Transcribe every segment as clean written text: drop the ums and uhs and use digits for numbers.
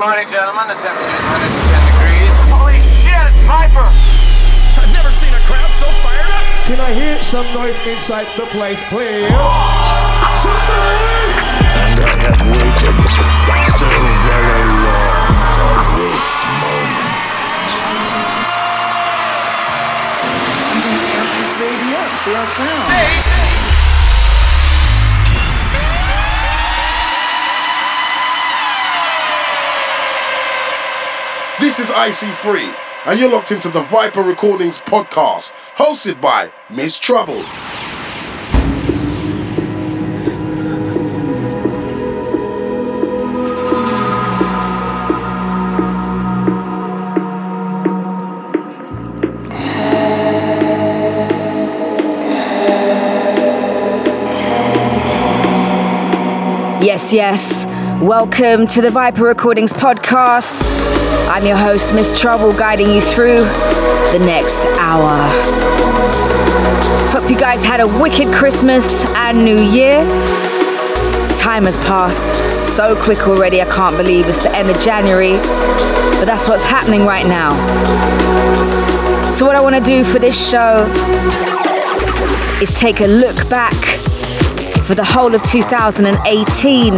Good morning, gentlemen. The temperature's 110 degrees. Holy shit, it's Viper! I've never seen a crowd so fired up! Can I hear some noise inside the place, please? Somebody! And I have waited so very long for this moment. I'm gonna start this baby up, see how it sounds. Hey! This is IC Free, and you're locked into the Viper Recordings podcast, hosted by Miss Trouble. Yes, yes. Welcome to the Viper Recordings podcast. I'm your host, Miss Trouble, guiding you through the next hour. Hope you guys had a wicked Christmas and New Year. Time has passed so quick already, I can't believe it's the end of January, but that's what's happening right now. So what I want to do for this show is take a look back for the whole of 2018.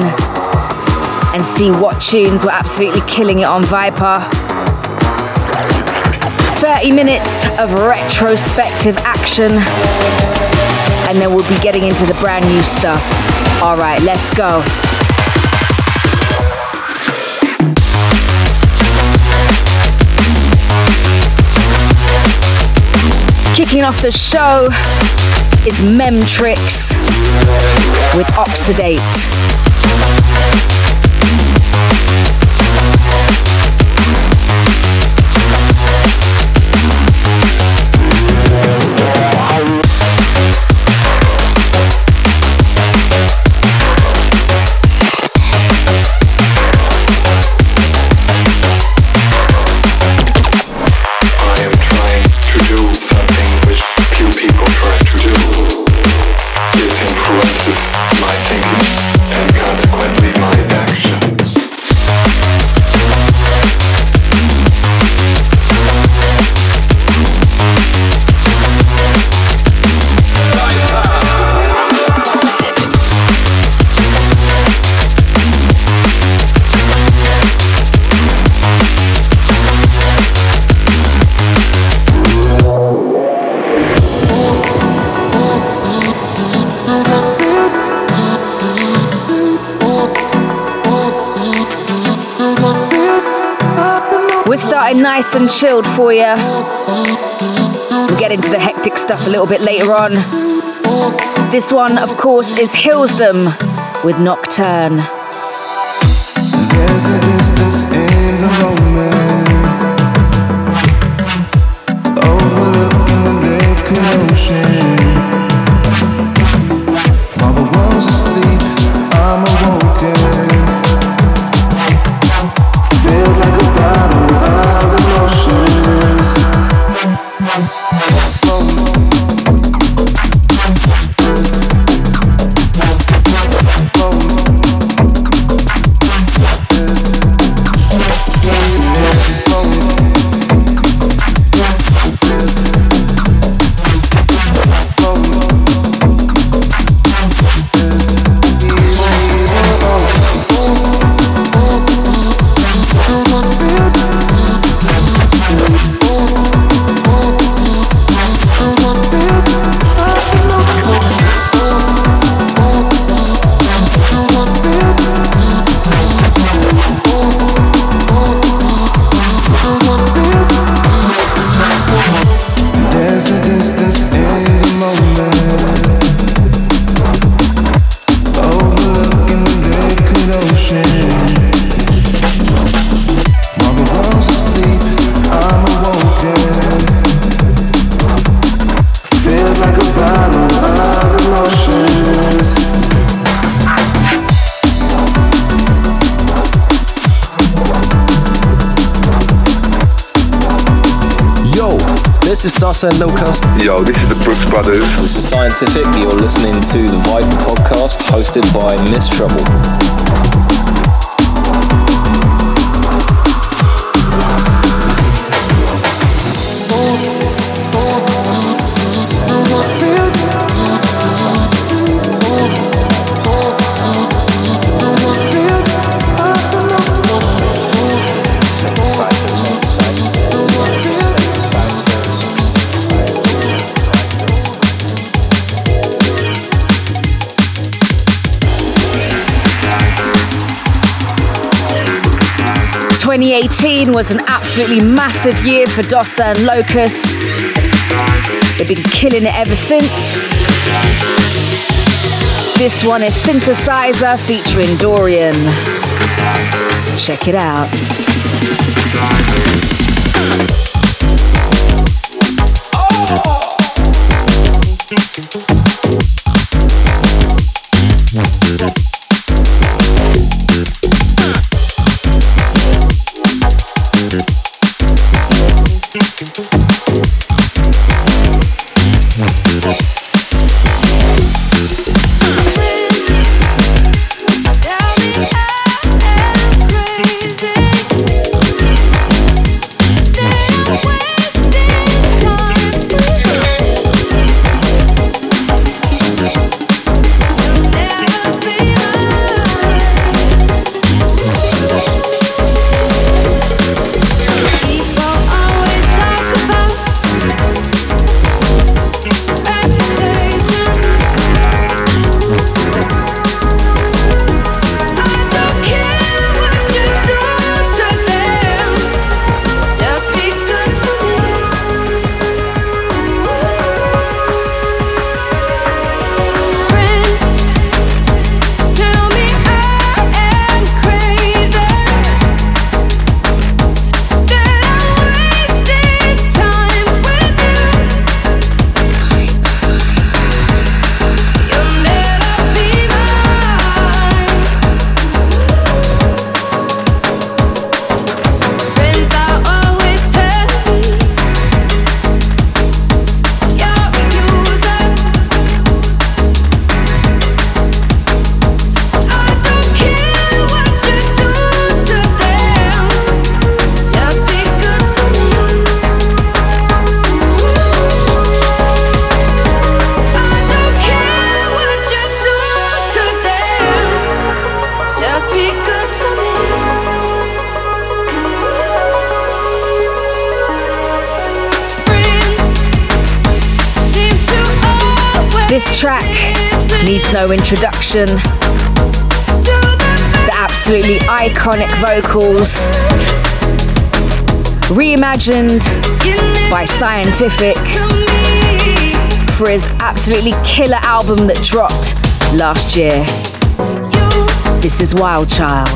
And see what tunes were absolutely killing it on Viper. 30 minutes of retrospective action, and then we'll be getting into the brand new stuff. All right, let's go. Kicking off the show is Memtrix with Oxidate. Nice and chilled for you. We'll get into the hectic stuff a little bit later on. This one, of course, is Hillsdom with Nocturne. There's a distance in the moment, overlooking the naked ocean. While the world's asleep, I'm awoken. This is Dossa and Locust. Yo, this is the Brooks Brothers. This is Scientific. You're listening to the Viper Podcast, hosted by Miss Trouble. 2018 was an absolutely massive year for Dossa and Locust. They've been killing it ever since. This one is Synthesizer featuring Dorian. Check it out. This track needs no introduction. The absolutely iconic vocals, reimagined by Scientific for his absolutely killer album that dropped last year. This is Wild Child.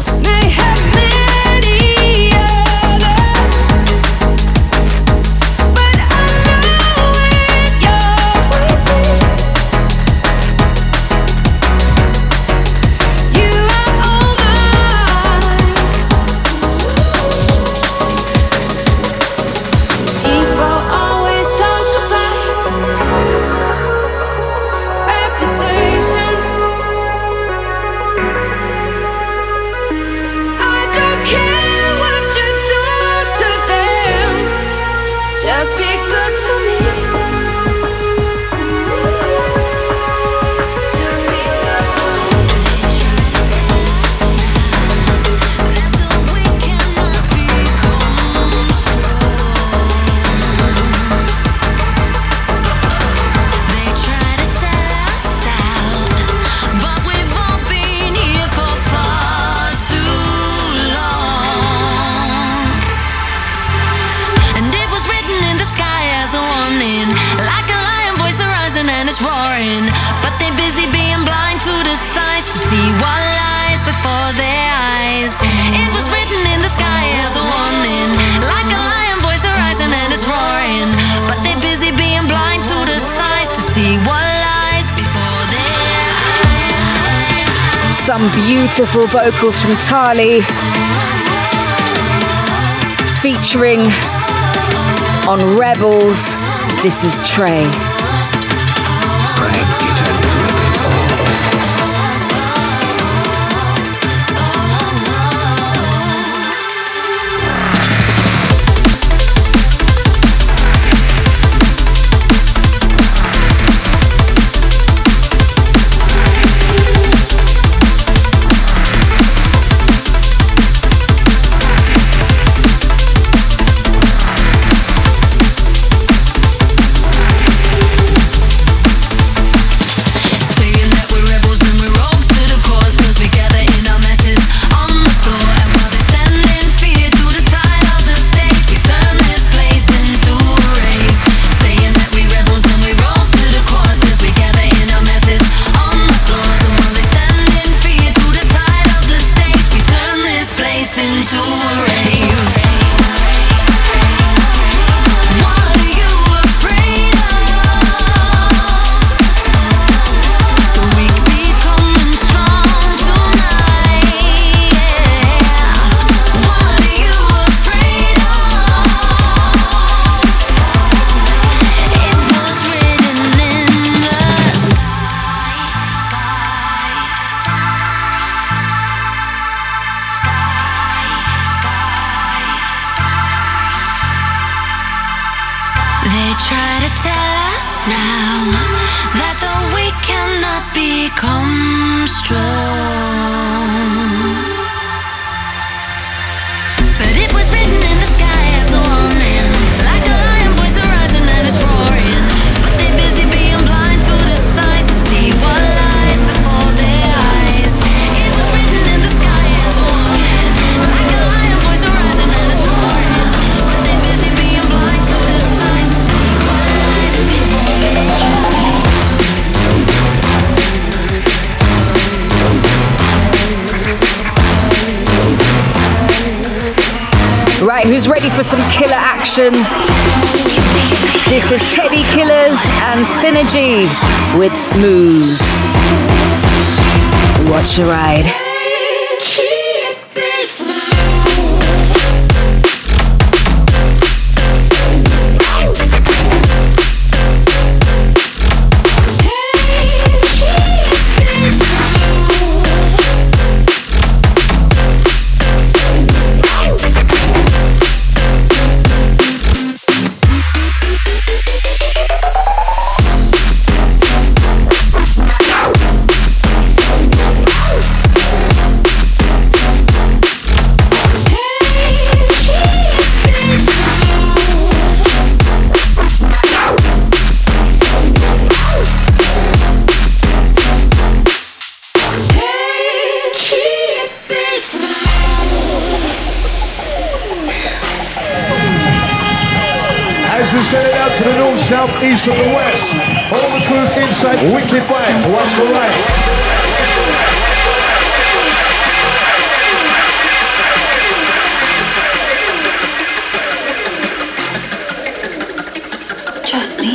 Some beautiful vocals from Tali, featuring on Rebels. This is Trey. Who's ready for some killer action? This is Teddy Killers and Synergy with Smooth. Watch your ride. East and the west, all the crews inside, wicked vibes, watch the light. Trust me.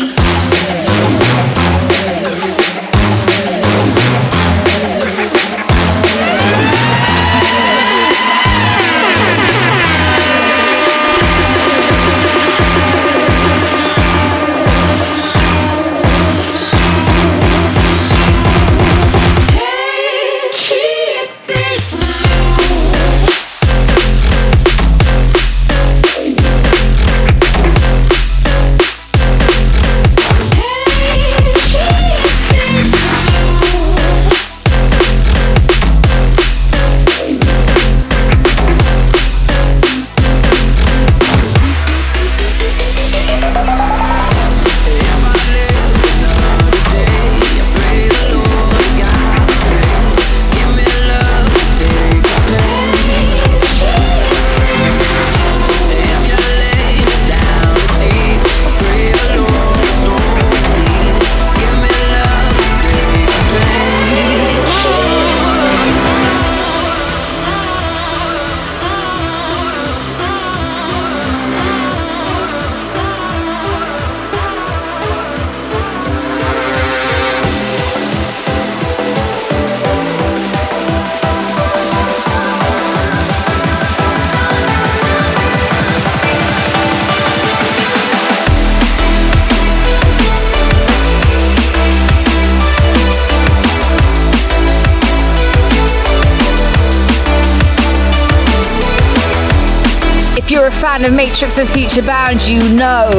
Of Matrix of Future Bound, you know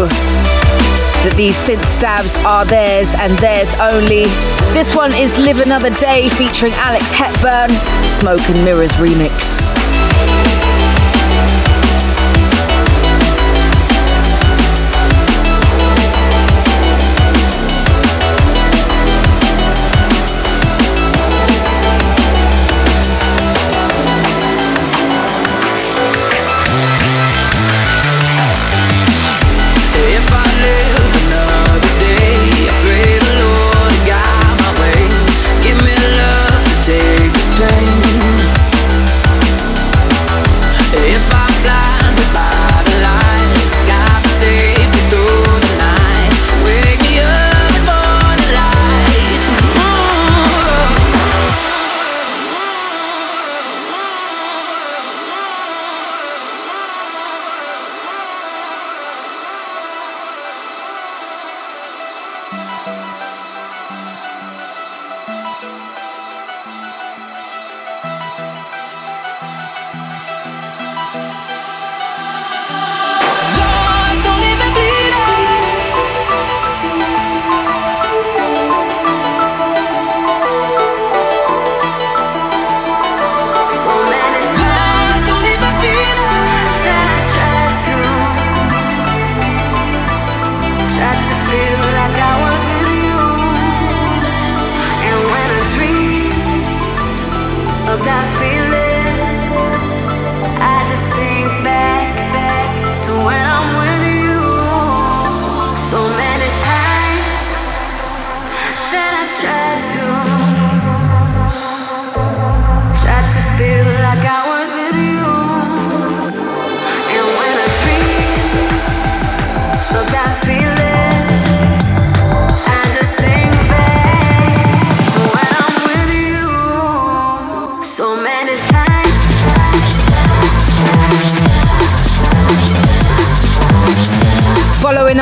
that these synth stabs are theirs and theirs only. This one is Live Another Day featuring Alex Hepburn, Smoke and Mirrors remix.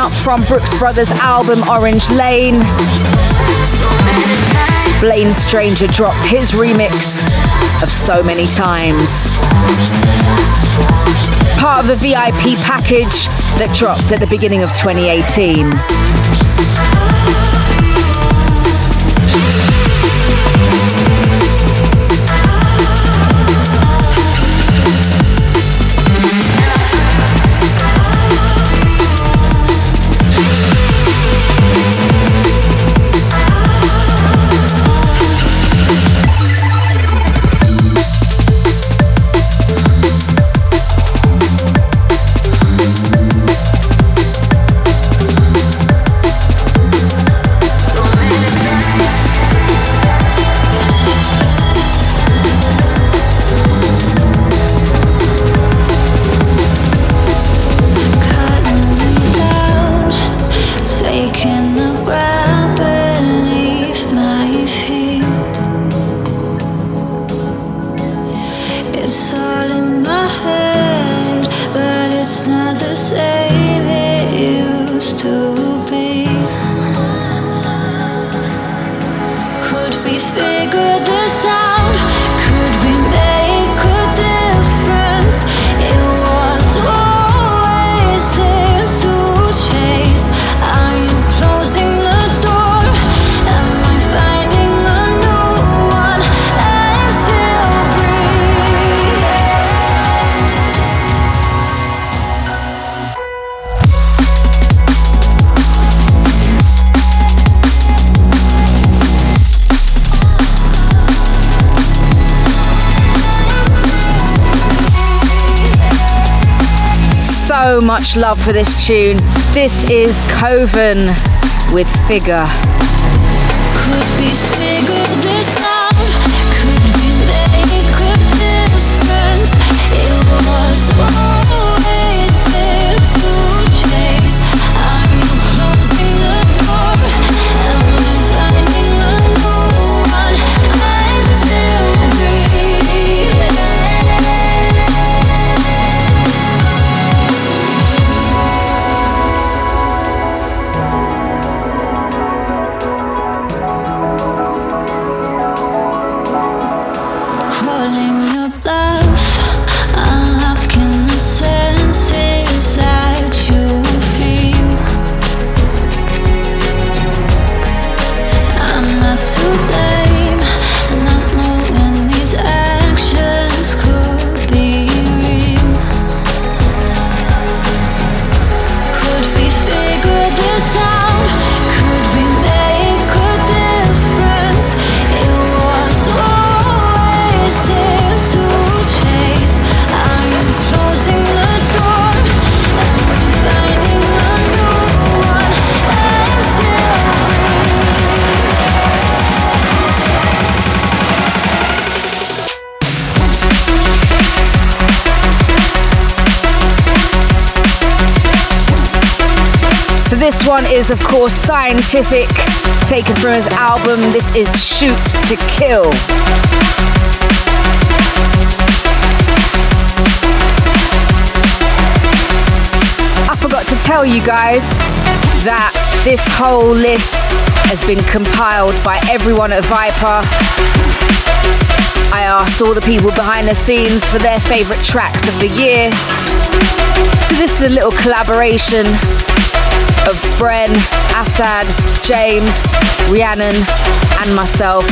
up from Brooks Brothers' album Orange Lane. Blaine Stranger dropped his remix of So Many Times. Part of the VIP package that dropped at the beginning of 2018. Much love for this tune. This is Coven with Figure. Could we figure this out? Could we make a difference? It was always there to chase. Are you closing the door? Am I finding a new one? I still breathe. This one is, of course, Scientific, taken from his album. This is Shoot to Kill. I forgot to tell you guys that this whole list has been compiled by everyone at Viper. I asked all the people behind the scenes for their favourite tracks of the year. So this is a little collaboration of Bren, Assad, James, Rhiannon, and myself.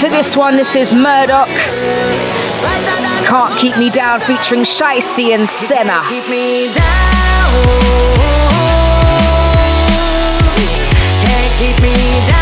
To this one, this is Murdoch. Can't Keep Me Down featuring Shiesty and Senna. Keep me down. Can't keep me down.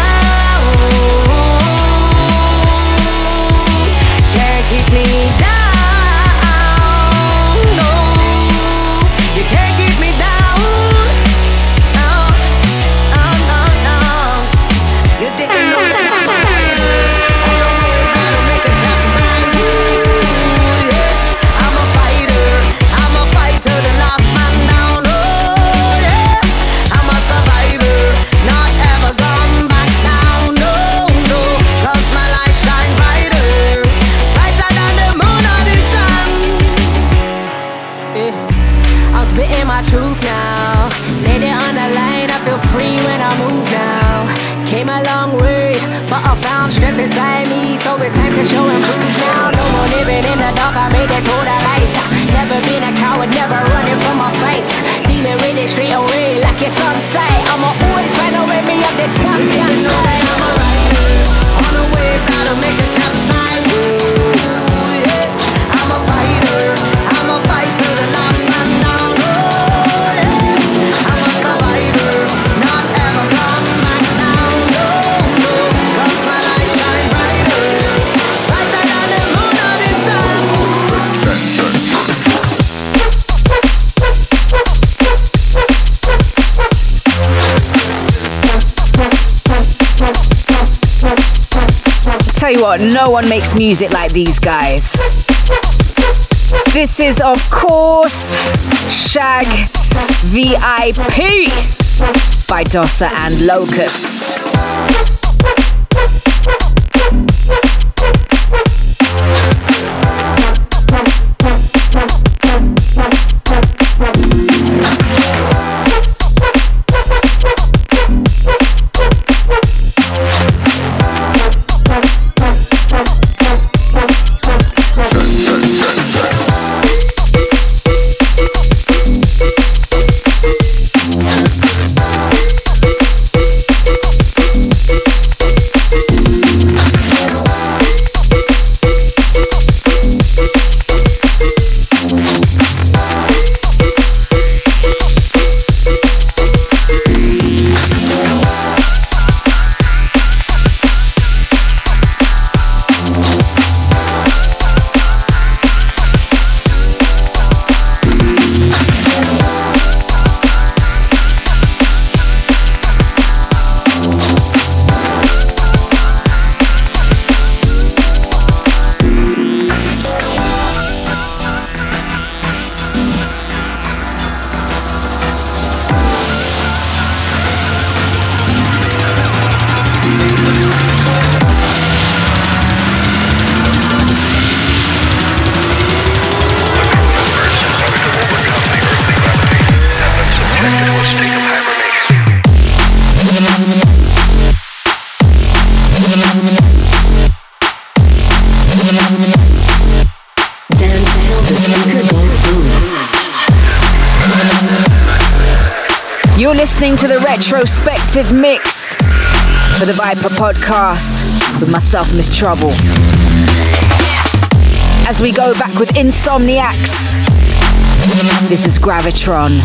came a long way, but I found strength inside me, so it's time to show and prove now. No more living in the dark, I made it through the light. Never been a coward, never running from my fights. Dealing with it straight away like it's on sight. I'ma always find a way up the champion's light. I'ma ride on a wave that'll make a capsize. Ooh, yes, I'm a fighter. I'm a fight to the last man down. Oh, yes, I'm a survivor. Not ever come back down. No, no, 'cause my light shine brighter, brighter than the moon on the sun. Tell you what, no one makes music like these guys. This is, of course, Shag VIP by Dossa and Locust. Listening to the retrospective mix for the Viper podcast with myself, Miss Trouble. As we go back with Insomniacs, this is Gravitron.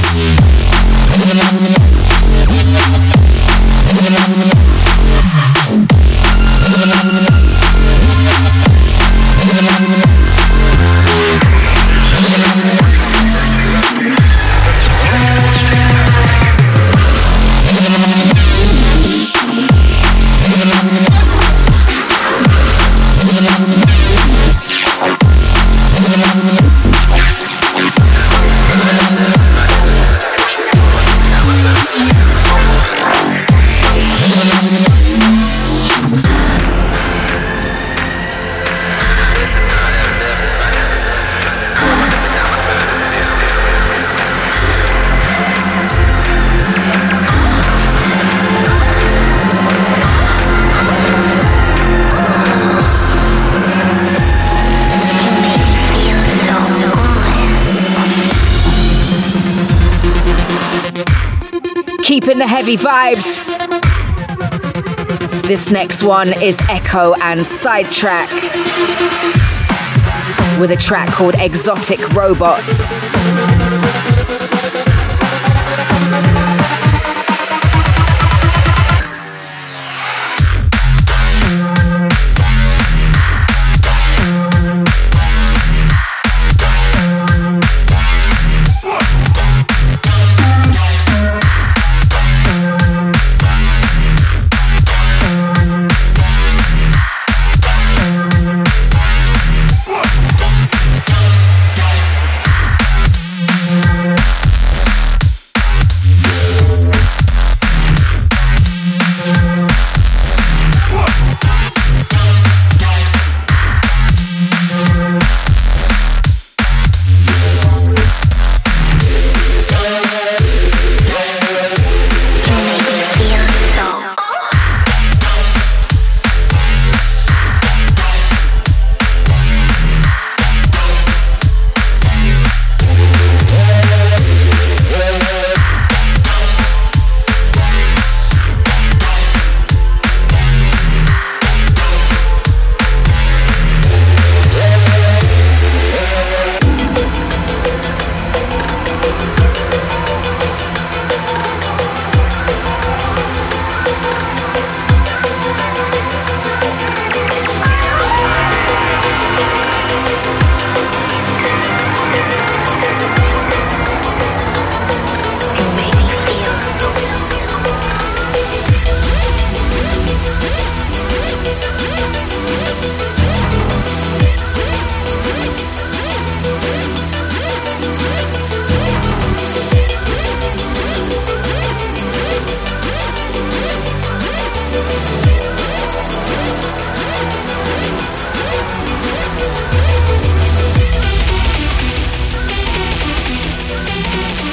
Keeping the heavy vibes. This next one is Echo and Sidetrack with a track called Exotic Robots.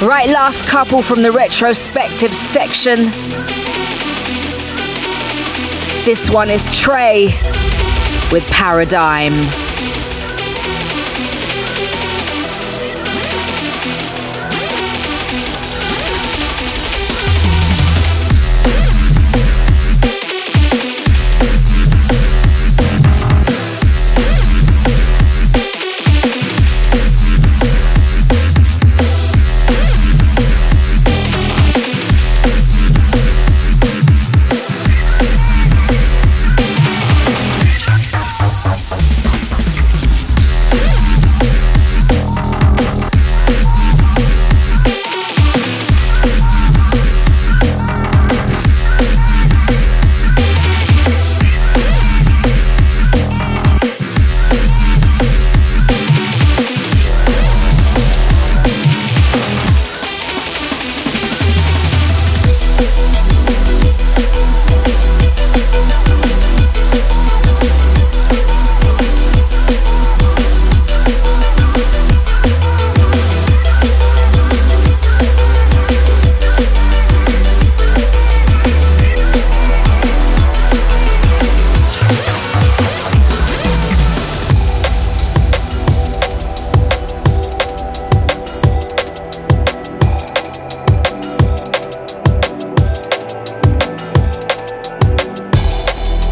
Right, last couple from the retrospective section. This one is Trey with Paradigm.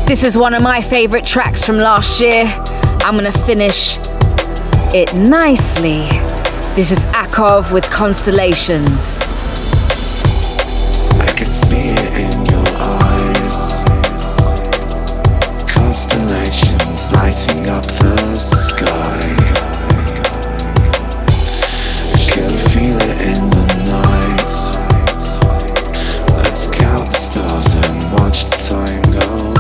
This is one of my favorite tracks from last year. I'm gonna finish it nicely. This is Akov with Constellations. I could see it in your eyes. Constellations lighting up the sky. I can feel it in the night. Let's count the stars and watch the time go.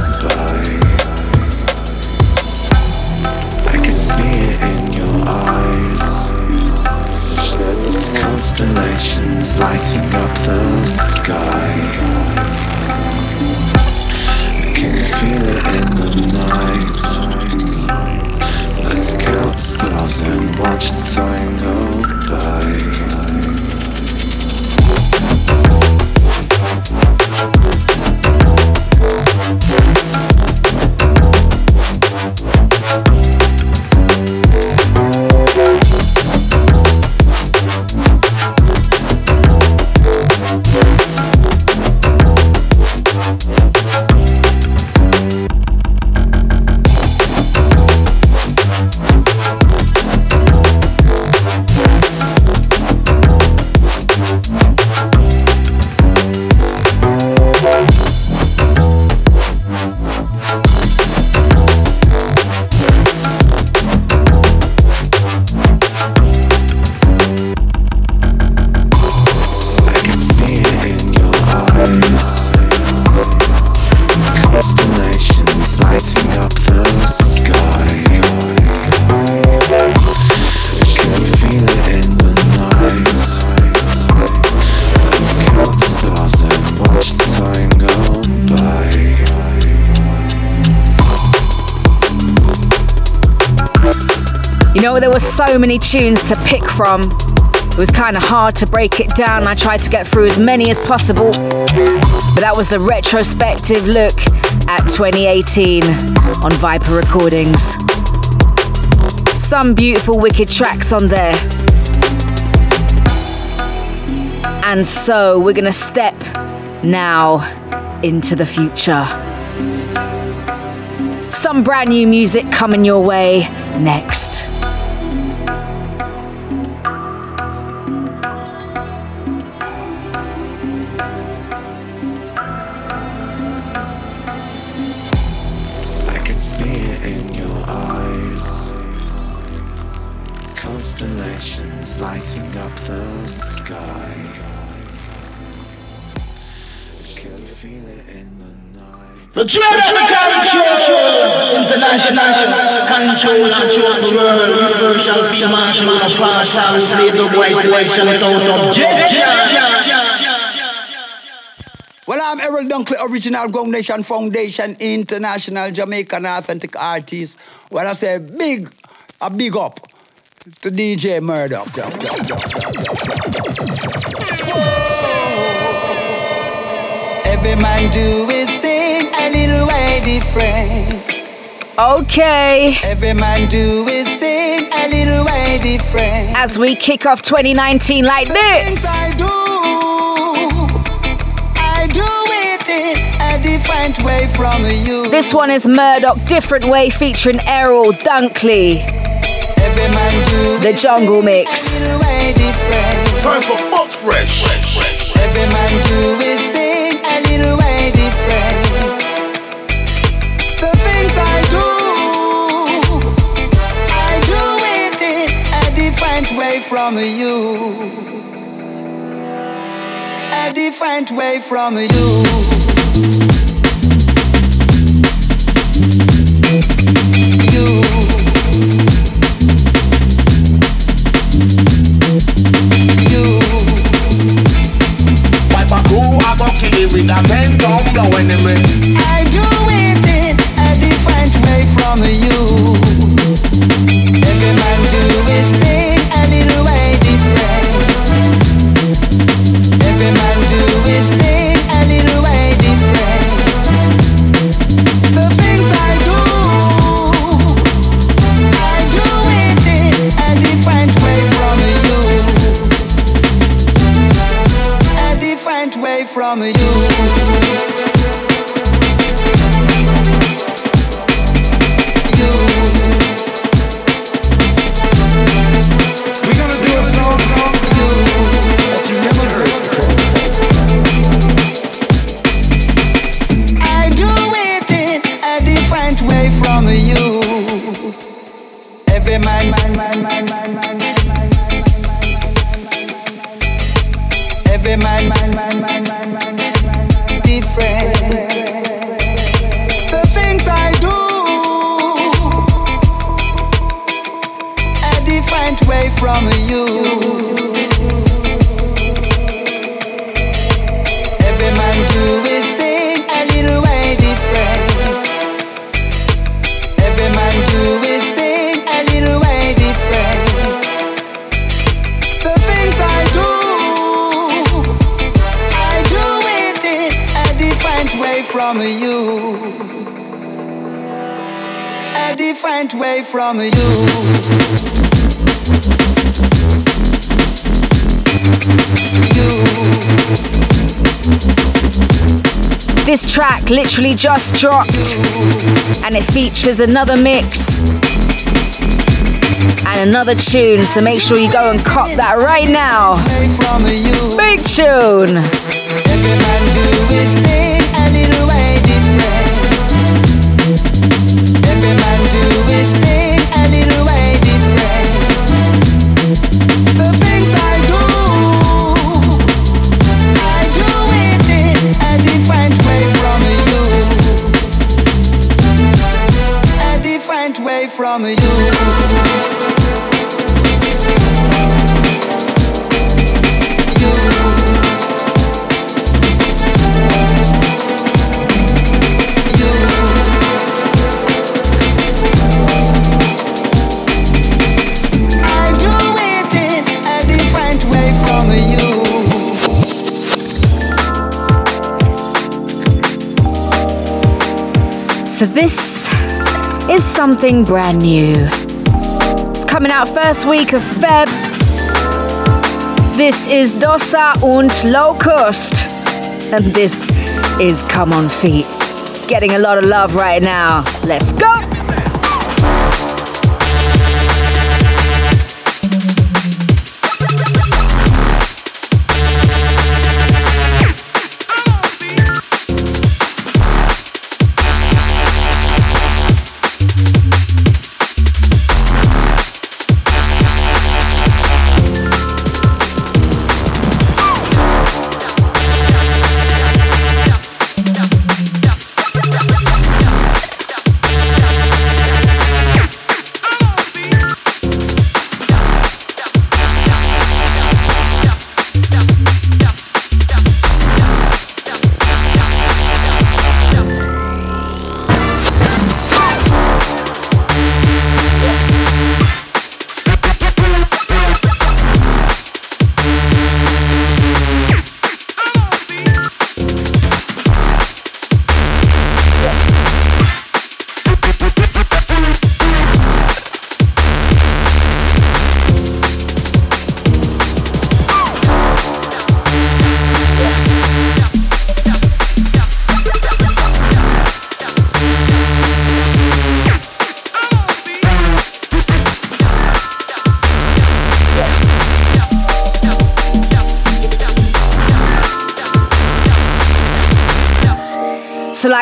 I can see it in your eyes. It's constellations lighting up the sky. I can feel it in the night. Let's count stars and watch the time go by. So many tunes to pick from. It was kind of hard to break it down. I tried to get through as many as possible, but that was the retrospective look at 2018 on Viper Recordings. Some beautiful wicked tracks on there. And so we're gonna step now into the future. Some brand new music coming your way next. Lighting up the sky. Can you feel it in the night? The children control international control the world. Universal martial arts sounds lead the way selection without objection. Well, I'm Errol Dunkley, original Ground Nation Foundation, international Jamaican authentic artist. Well, I say a big up to DJ Murdoch. Every man do his thing a little way different. Okay. Every man do his thing a little way different. As we kick off 2019 like this. Way from you. This one is Murdoch, Different Way featuring Errol Dunkley. The Jungle Mix. Time for Box Fresh. Every man do his thing a little way different. The things I do it in a different way from you. A different way from you. With a pen down blowing the wind. I do it in a different way from you. Every man do his thing a little way different. Every man do his thing a little way different. The things I do it in a different way from you. A different way from you. This track literally just dropped and it features another mix and another tune, so make sure you go and cop that right now. Big tune. From you. So this is something brand new. It's coming out first week of Feb. This is Dossa und Locust. And this is Come On Feet. Getting a lot of love right now. Let's go!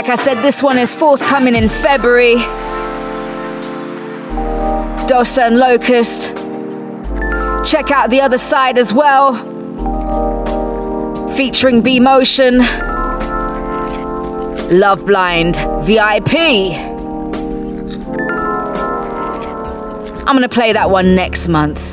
Like I said, this one is forthcoming in February. Dossa and Locust. Check out The Other Side as well. Featuring B-Motion. Love Blind VIP. I'm gonna play that one next month.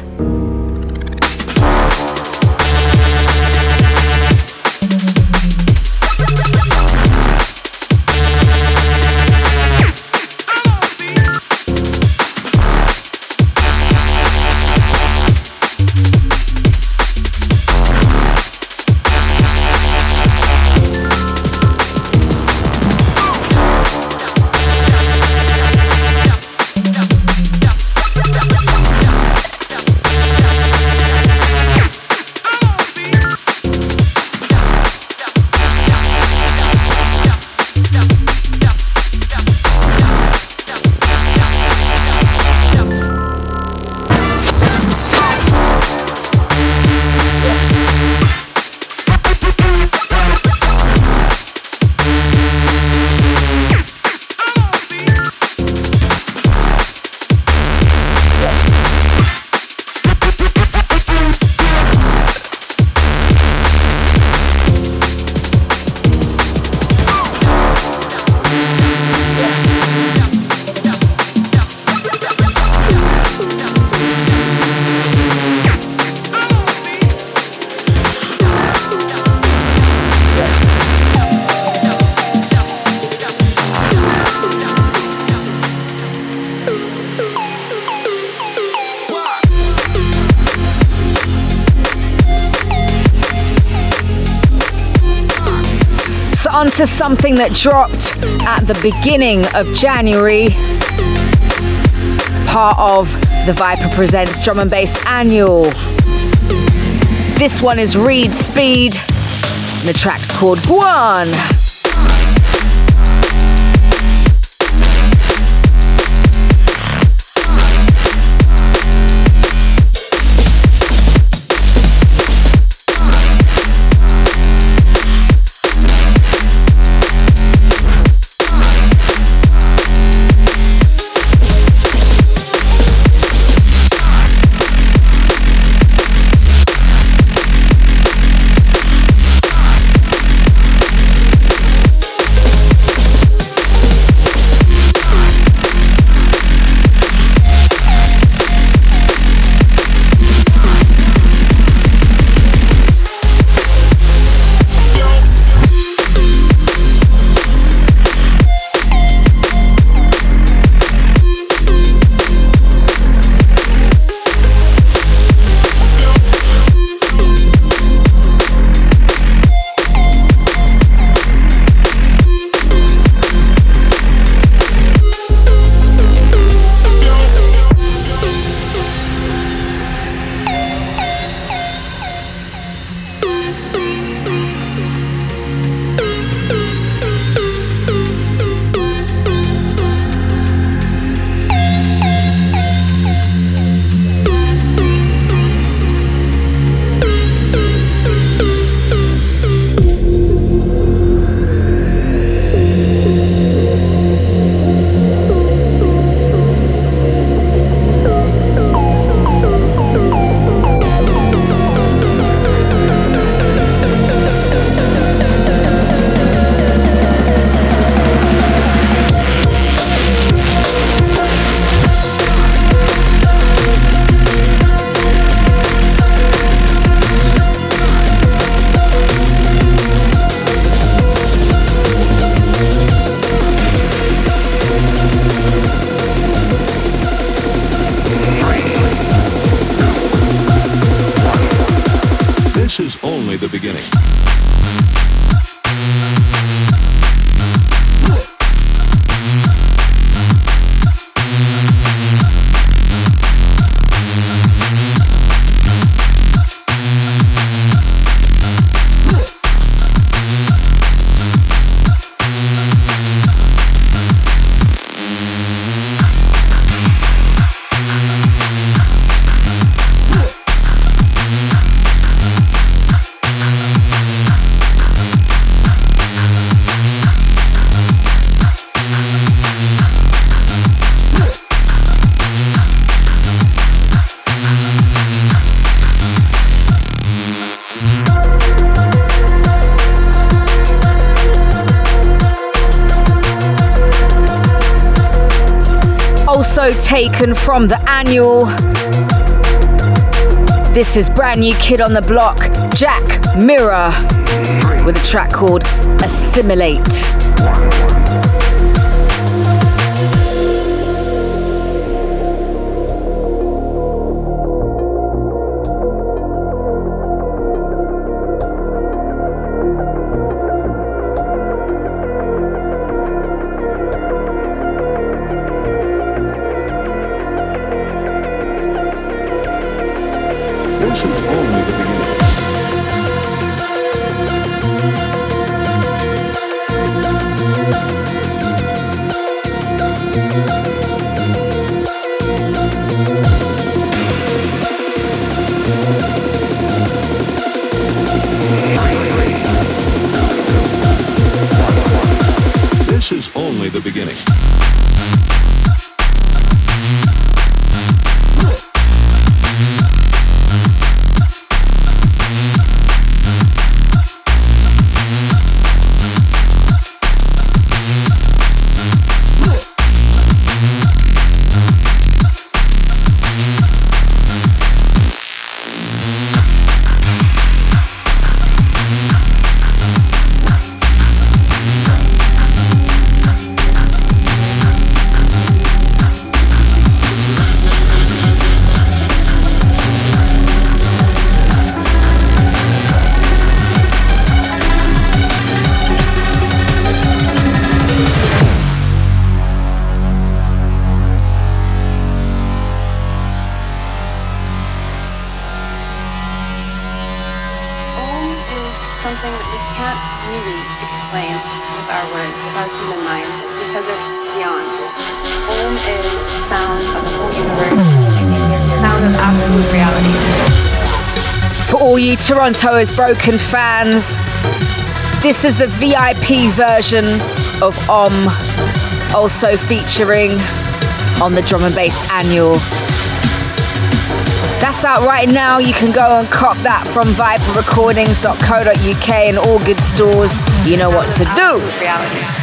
To something that dropped at the beginning of January, part of the Viper Presents Drum and Bass Annual. This one is Reed Speed, and the track's called Guan. also taken from the annual. This is brand new kid on the block, Jack Mirror, with a track called Assimilate. Toronto's broken fans, this is the VIP version of Om, also featuring on the Drum and Bass Annual. That's out right now. You can go and cop that from viperrecordings.co.uk and all good stores. You know what to do.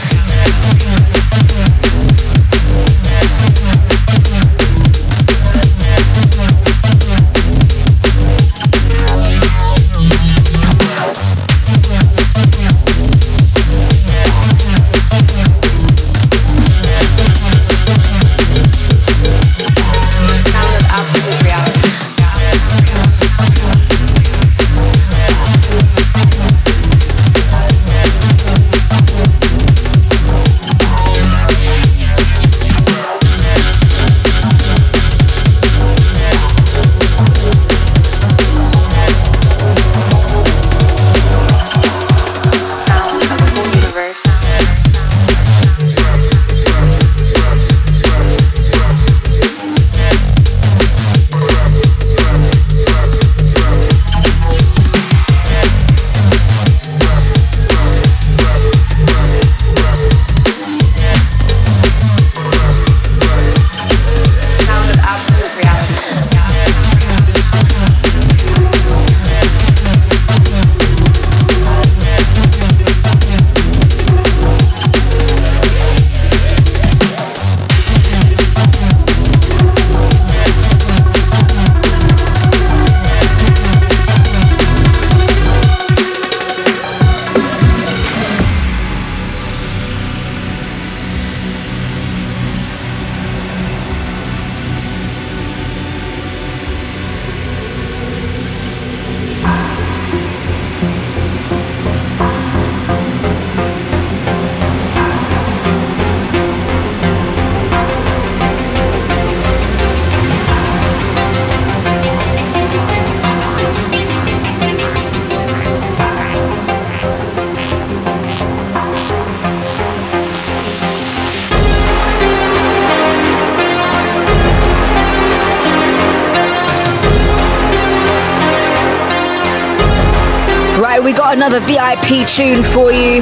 Another VIP tune for you.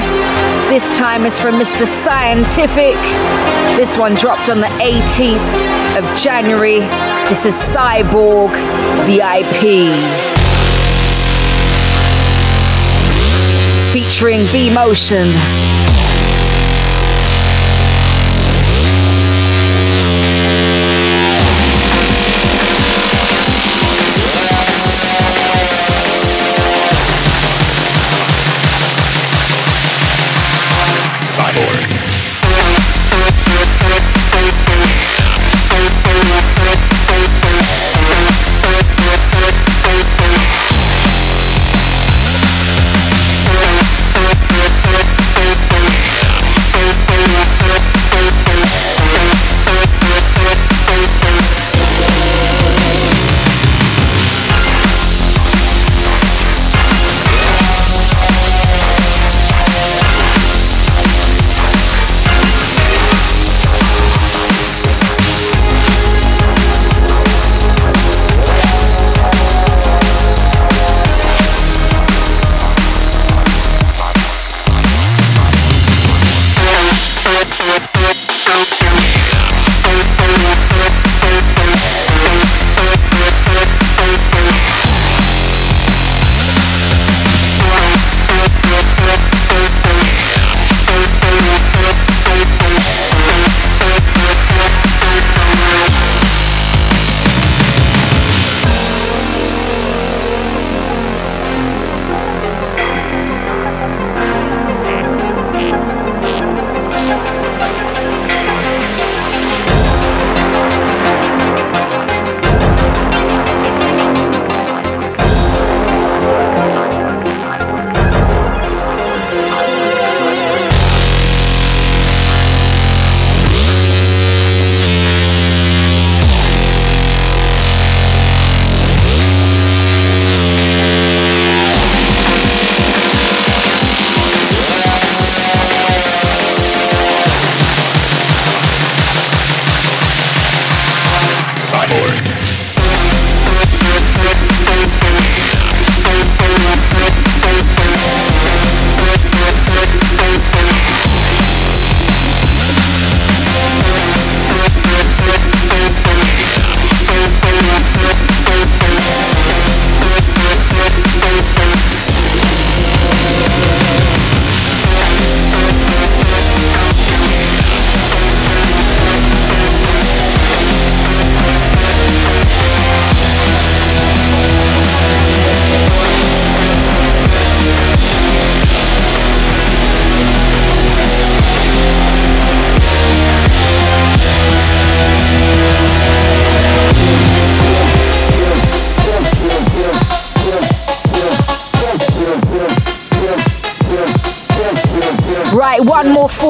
This time is from Mr. Scientific. This one dropped on the 18th of January. This is Cyborg VIP. Featuring B-Motion.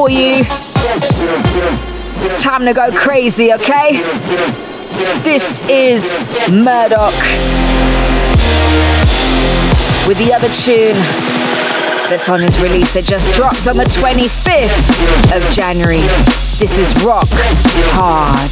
for you. It's time to go crazy, okay? This is Murdoch with the other tune that's on his release that just dropped on the 25th of January. This is Rock Hard.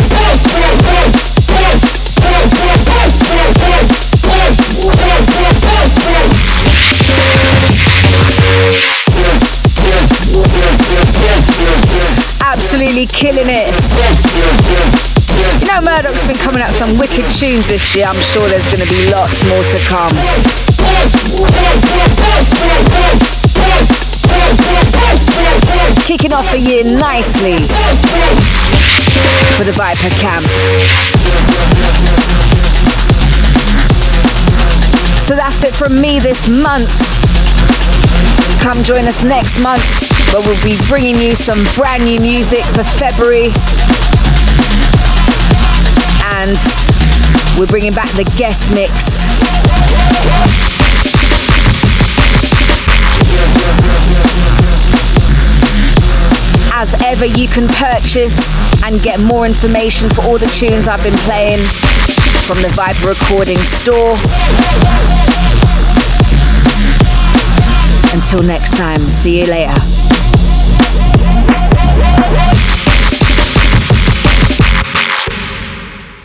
Killing it. You know, Murdoch's been coming out some wicked tunes this year. I'm sure there's going to be lots more to come. Kicking off the year nicely for the Viper Camp. So that's it from me this month. Come join us next month, but we'll be bringing you some brand new music for February. And we're bringing back the guest mix. As ever, you can purchase and get more information for all the tunes I've been playing from the Viper Recordings store. Until next time, see you later.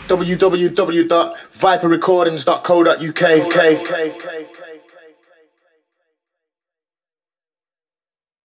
www.viperrecordings.co.uk